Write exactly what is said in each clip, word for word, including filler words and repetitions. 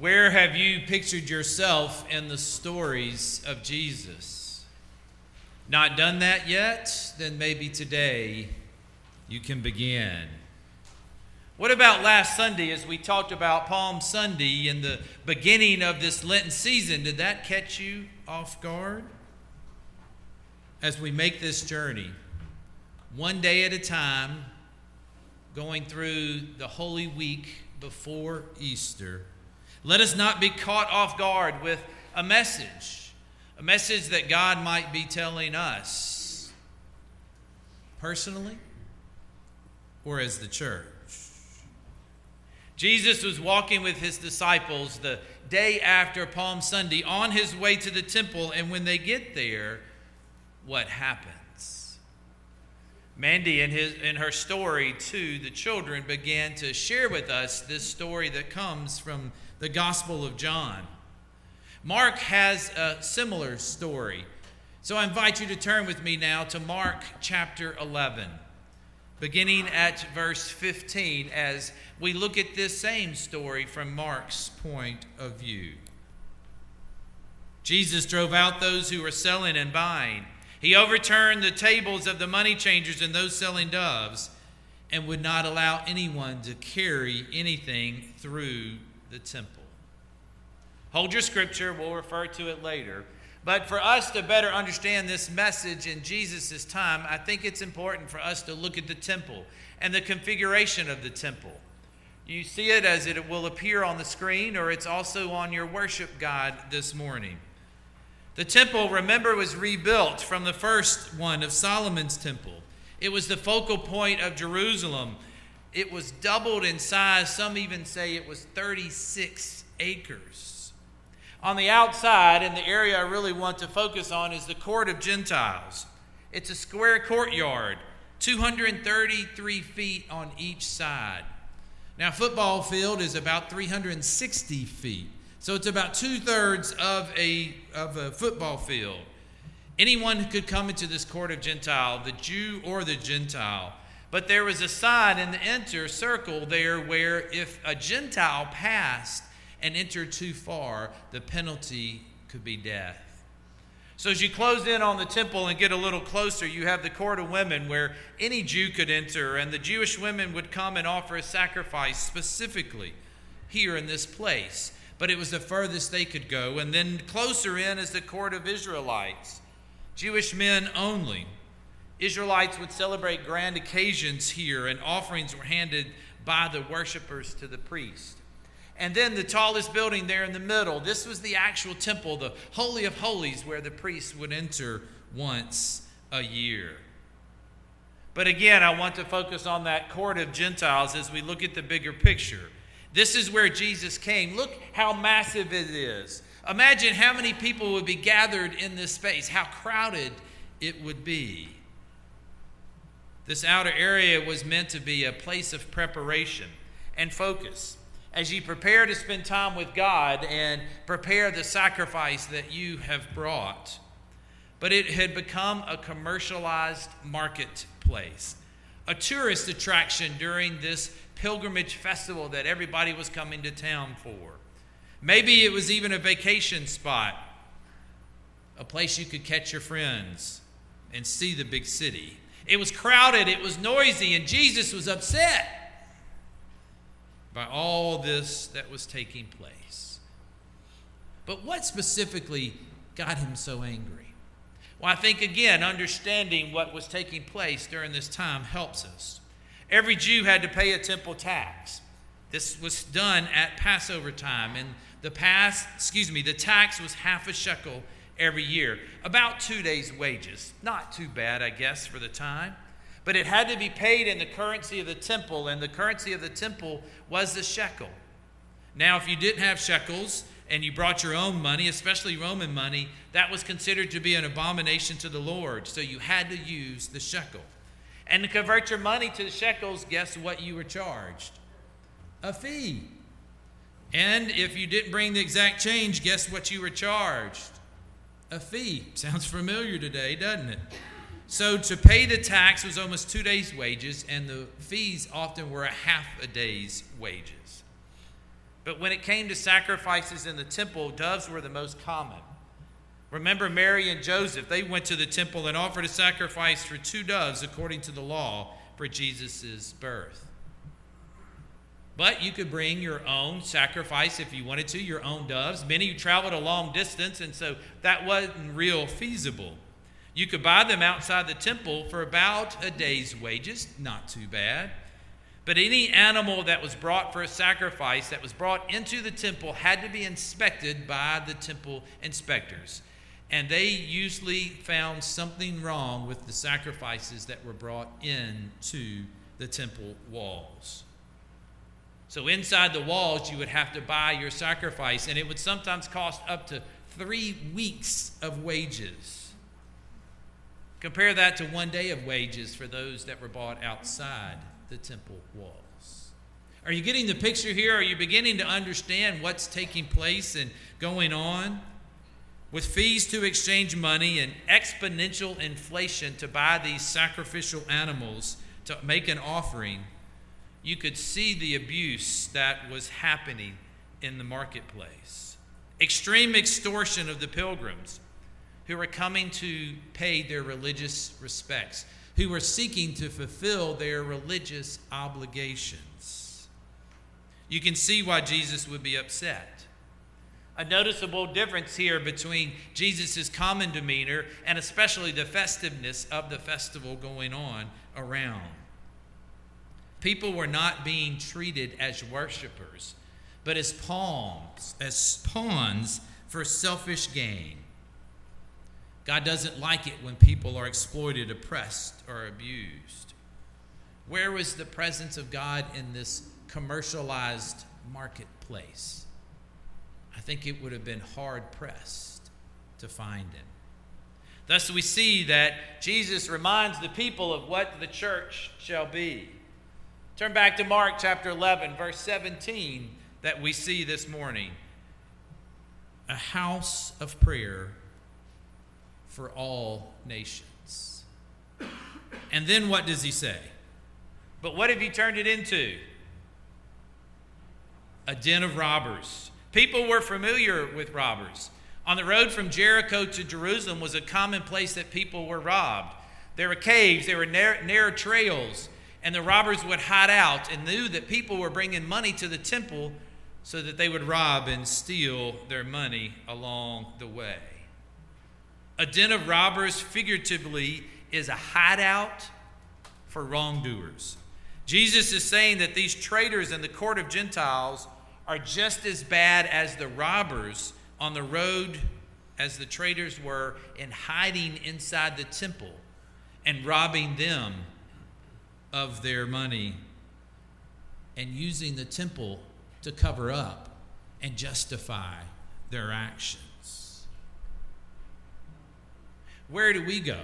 Where have you pictured yourself in the stories of Jesus? Not done that yet? Then maybe today you can begin. What about last Sunday as we talked about Palm Sunday and the beginning of this Lenten season? Did that catch you off guard? As we make this journey, one day at a time, going through the Holy Week before Easter, let us not be caught off guard with a message, a message that God might be telling us personally or as the church. Jesus was walking with his disciples the day after Palm Sunday on his way to the temple, and when they get there, what happens? Mandy, in his in her story to the children, began to share with us this story that comes from the Gospel of John. Mark has a similar story. So I invite you to turn with me now to Mark chapter eleven. Beginning at verse fifteen, as we look at this same story from Mark's point of view. Jesus drove out those who were selling and buying. He overturned the tables of the money changers and those selling doves, and would not allow anyone to carry anything through the temple. Hold your scripture, we'll refer to it later. But for us to better understand this message in Jesus' time, I think it's important for us to look at the temple and the configuration of the temple. You see it as it will appear on the screen, or it's also on your worship guide this morning. The temple, remember, was rebuilt from the first one of Solomon's temple. It was the focal point of Jerusalem. It was doubled in size. Some even say it was thirty-six acres. On the outside, and the area I really want to focus on, is the Court of Gentiles. It's a square courtyard, two hundred thirty-three feet on each side. Now, football field is about three hundred sixty feet, so it's about two-thirds of a, of a football field. Anyone who could come into this Court of Gentile, the Jew or the Gentile, but there was a sign in the enter circle there where if a Gentile passed and entered too far, the penalty could be death. So as you close in on the temple and get a little closer, you have the court of women where any Jew could enter, and the Jewish women would come and offer a sacrifice specifically here in this place. But it was the furthest they could go. And then closer in is the court of Israelites, Jewish men only. Israelites would celebrate grand occasions here, and offerings were handed by the worshipers to the priest. And then the tallest building there in the middle, this was the actual temple, the Holy of Holies, where the priests would enter once a year. But again, I want to focus on that court of Gentiles as we look at the bigger picture. This is where Jesus came. Look how massive it is. Imagine how many people would be gathered in this space, how crowded it would be. This outer area was meant to be a place of preparation and focus, as you prepare to spend time with God and prepare the sacrifice that you have brought. But it had become a commercialized marketplace, a tourist attraction during this pilgrimage festival that everybody was coming to town for. Maybe it was even a vacation spot, a place you could catch your friends and see the big city. It was crowded, it was noisy, and Jesus was upset by all this that was taking place. But what specifically got him so angry? Well, I think, again, understanding what was taking place during this time helps us. Every Jew had to pay a temple tax. This was done at Passover time, and the pass, excuse me, the tax was half a shekel every year, about two days' wages. Not too bad, I guess, for the time. But it had to be paid in the currency of the temple, and the currency of the temple was the shekel. Now, if you didn't have shekels and you brought your own money, especially Roman money, that was considered to be an abomination to the Lord, so you had to use the shekel. And to convert your money to the shekels, guess what you were charged? A fee. And if you didn't bring the exact change, guess what you were charged? A fee. Sounds familiar today, doesn't it? So to pay the tax was almost two days' wages, and the fees often were a half a day's wages. But when it came to sacrifices in the temple, doves were the most common. Remember Mary and Joseph. They went to the temple and offered a sacrifice for two doves according to the law for Jesus' birth. But you could bring your own sacrifice if you wanted to, your own doves. Many traveled a long distance, and so that wasn't real feasible. You could buy them outside the temple for about a day's wages. Not too bad. But any animal that was brought for a sacrifice that was brought into the temple had to be inspected by the temple inspectors. And they usually found something wrong with the sacrifices that were brought into the temple walls. So inside the walls, you would have to buy your sacrifice, and it would sometimes cost up to three weeks of wages. Compare that to one day of wages for those that were bought outside the temple walls. Are you getting the picture here? Are you beginning to understand what's taking place and going on? With fees to exchange money and exponential inflation to buy these sacrificial animals to make an offering, you could see the abuse that was happening in the marketplace. Extreme extortion of the pilgrims who were coming to pay their religious respects, who were seeking to fulfill their religious obligations. You can see why Jesus would be upset. A noticeable difference here between Jesus' common demeanor and especially the festiveness of the festival going on around. People were not being treated as worshipers, but as pawns, as pawns for selfish gain. God doesn't like it when people are exploited, oppressed, or abused. Where was the presence of God in this commercialized marketplace? I think it would have been hard-pressed to find him. Thus we see that Jesus reminds the people of what the church shall be. Turn back to Mark chapter eleven, verse seventeen, that we see this morning. A house of prayer for all nations. And then what does he say? But what have you turned it into? A den of robbers. People were familiar with robbers. On the road from Jericho to Jerusalem was a common place that people were robbed. There were caves, there were narrow, narrow trails. And the robbers would hide out and knew that people were bringing money to the temple so that they would rob and steal their money along the way. A den of robbers, figuratively, is a hideout for wrongdoers. Jesus is saying that these traitors in the court of Gentiles are just as bad as the robbers on the road as the traitors were in hiding inside the temple and robbing them of their money and using the temple to cover up and justify their actions. Where do we go?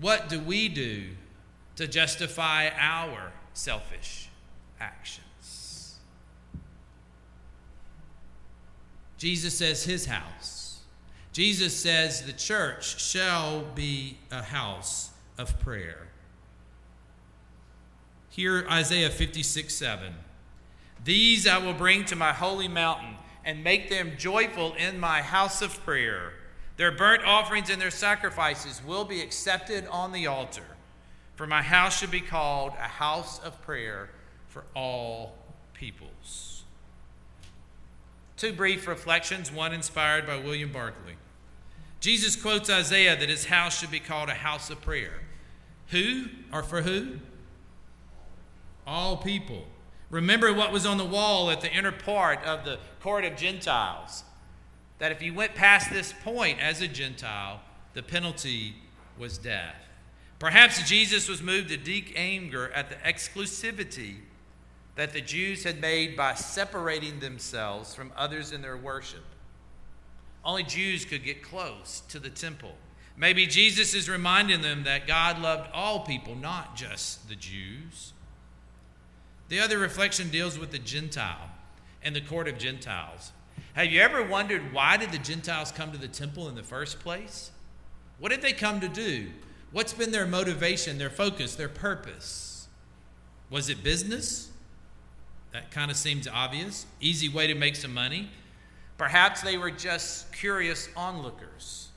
What do we do to justify our selfish actions? Jesus says his house. Jesus says the church shall be a house of prayer. Hear Isaiah fifty-six seven. These I will bring to my holy mountain and make them joyful in my house of prayer. Their burnt offerings and their sacrifices will be accepted on the altar. For my house should be called a house of prayer for all peoples. Two brief reflections, one inspired by William Barclay. Jesus quotes Isaiah that his house should be called a house of prayer. Who or for who? All people. Remember what was on the wall at the inner part of the court of Gentiles. That if you went past this point as a Gentile, the penalty was death. Perhaps Jesus was moved to deep anger at the exclusivity that the Jews had made by separating themselves from others in their worship. Only Jews could get close to the temple. Maybe Jesus is reminding them that God loved all people, not just the Jews. The other reflection deals with the Gentile and the court of Gentiles. Have you ever wondered why did the Gentiles come to the temple in the first place? What did they come to do? What's been their motivation, their focus, their purpose? Was it business? That kind of seems obvious. Easy way to make some money. Perhaps they were just curious onlookers.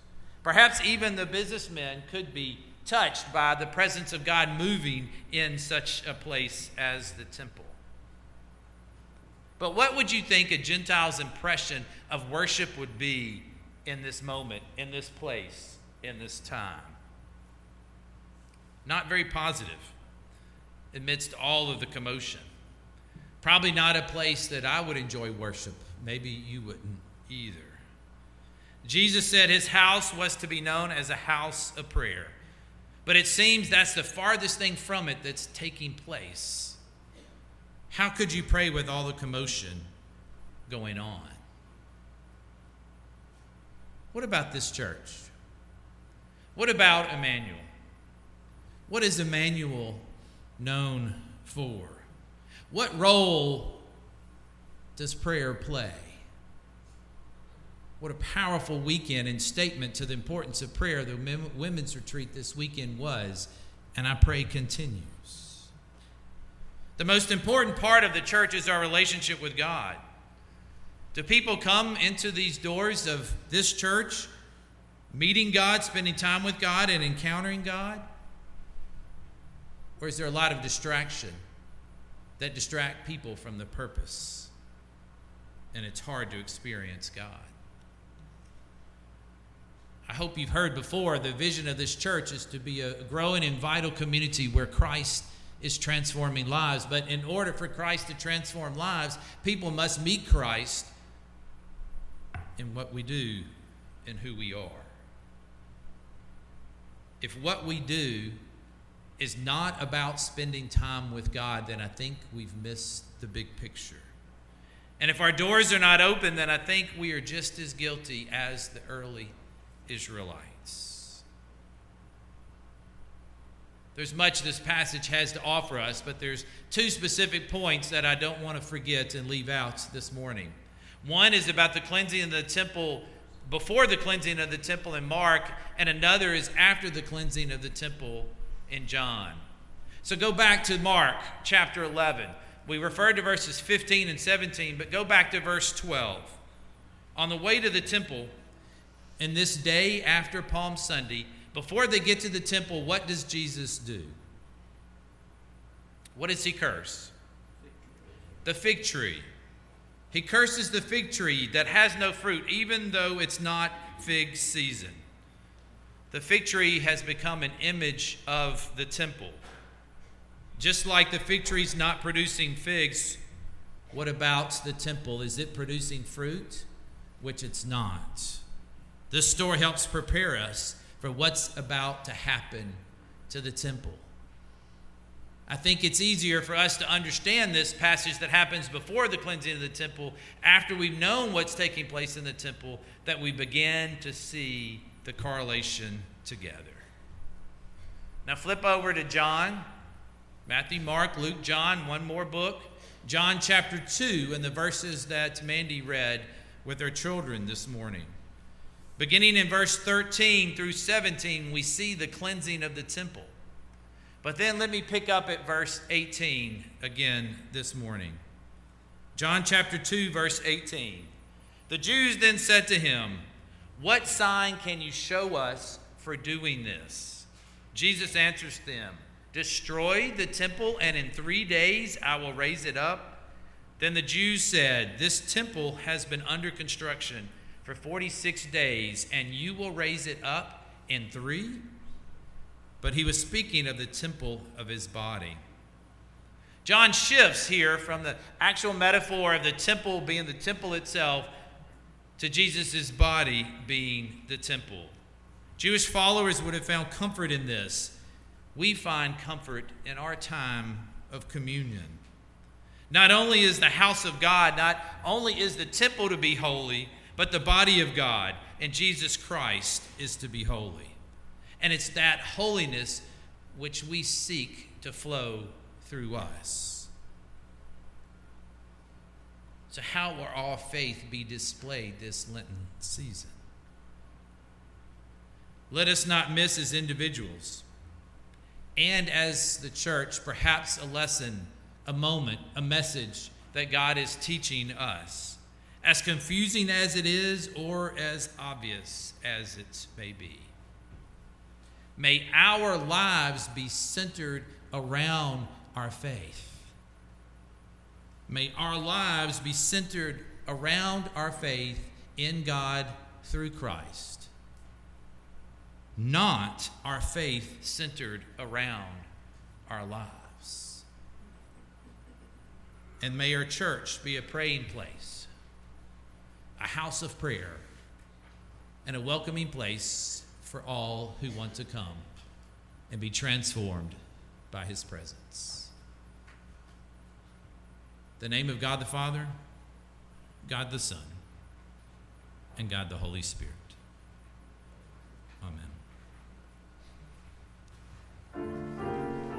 Perhaps even the businessmen could be touched by the presence of God moving in such a place as the temple. But what would you think a Gentile's impression of worship would be in this moment, in this place, in this time? Not very positive amidst all of the commotion. Probably not a place that I would enjoy worship. Maybe you wouldn't either. Jesus said his house was to be known as a house of prayer. But it seems that's the farthest thing from it that's taking place. How could you pray with all the commotion going on? What about this church? What about Emmanuel? What is Emmanuel known for? What role does prayer play? What a powerful weekend and statement to the importance of prayer the women's retreat this weekend was, and I pray continues. The most important part of the church is our relationship with God. Do people come into these doors of this church, meeting God, spending time with God, and encountering God? Or is there a lot of distraction that distract people from the purpose, and it's hard to experience God? I hope you've heard before, the vision of this church is to be a growing and vital community where Christ is transforming lives. But in order for Christ to transform lives, people must meet Christ in what we do and who we are. If what we do is not about spending time with God, then I think we've missed the big picture. And if our doors are not open, then I think we are just as guilty as the early Israelites. There's much this passage has to offer us, but there's two specific points that I don't want to forget and leave out this morning. One is about the cleansing of the temple, before the cleansing of the temple in Mark, and another is after the cleansing of the temple in John. So go back to Mark chapter eleven. We referred to verses fifteen and seventeen, but go back to verse twelve. On the way to the temple, in this day after Palm Sunday, before they get to the temple, what does Jesus do? What does he curse? The fig tree. He curses the fig tree that has no fruit, even though it's not fig season. The fig tree has become an image of the temple. Just like the fig tree's not producing figs, what about the temple? Is it producing fruit? Which it's not. This story helps prepare us for what's about to happen to the temple. I think it's easier for us to understand this passage that happens before the cleansing of the temple, after we've known what's taking place in the temple, that we begin to see the correlation together. Now flip over to John, Matthew, Mark, Luke, John, one more book. John chapter two, and the verses that Mandy read with her children this morning. Beginning in verse thirteen through seventeen, we see the cleansing of the temple. But then let me pick up at verse eighteen again this morning. John chapter two, verse eighteen. The Jews then said to him, "What sign can you show us for doing this?" Jesus answers them, "Destroy the temple, and in three days I will raise it up." Then the Jews said, "This temple has been under construction for forty-six days, and you will raise it up in three?" But he was speaking of the temple of his body. John shifts here from the actual metaphor of the temple being the temple itself to Jesus' body being the temple. Jewish followers would have found comfort in this. We find comfort in our time of communion. Not only is the house of God, not only is the temple to be holy, but the body of God and Jesus Christ is to be holy. And it's that holiness which we seek to flow through us. So how will our faith be displayed this Lenten season? Let us not miss as individuals and as the church, perhaps a lesson, a moment, a message, that God is teaching us, as confusing as it is or as obvious as it may be. May our lives be centered around our faith. May our lives be centered around our faith in God through Christ, not our faith centered around our lives. And may our church be a praying place, a house of prayer, and a welcoming place for all who want to come and be transformed by his presence. In the name of God the Father, God the Son, and God the Holy Spirit. Amen.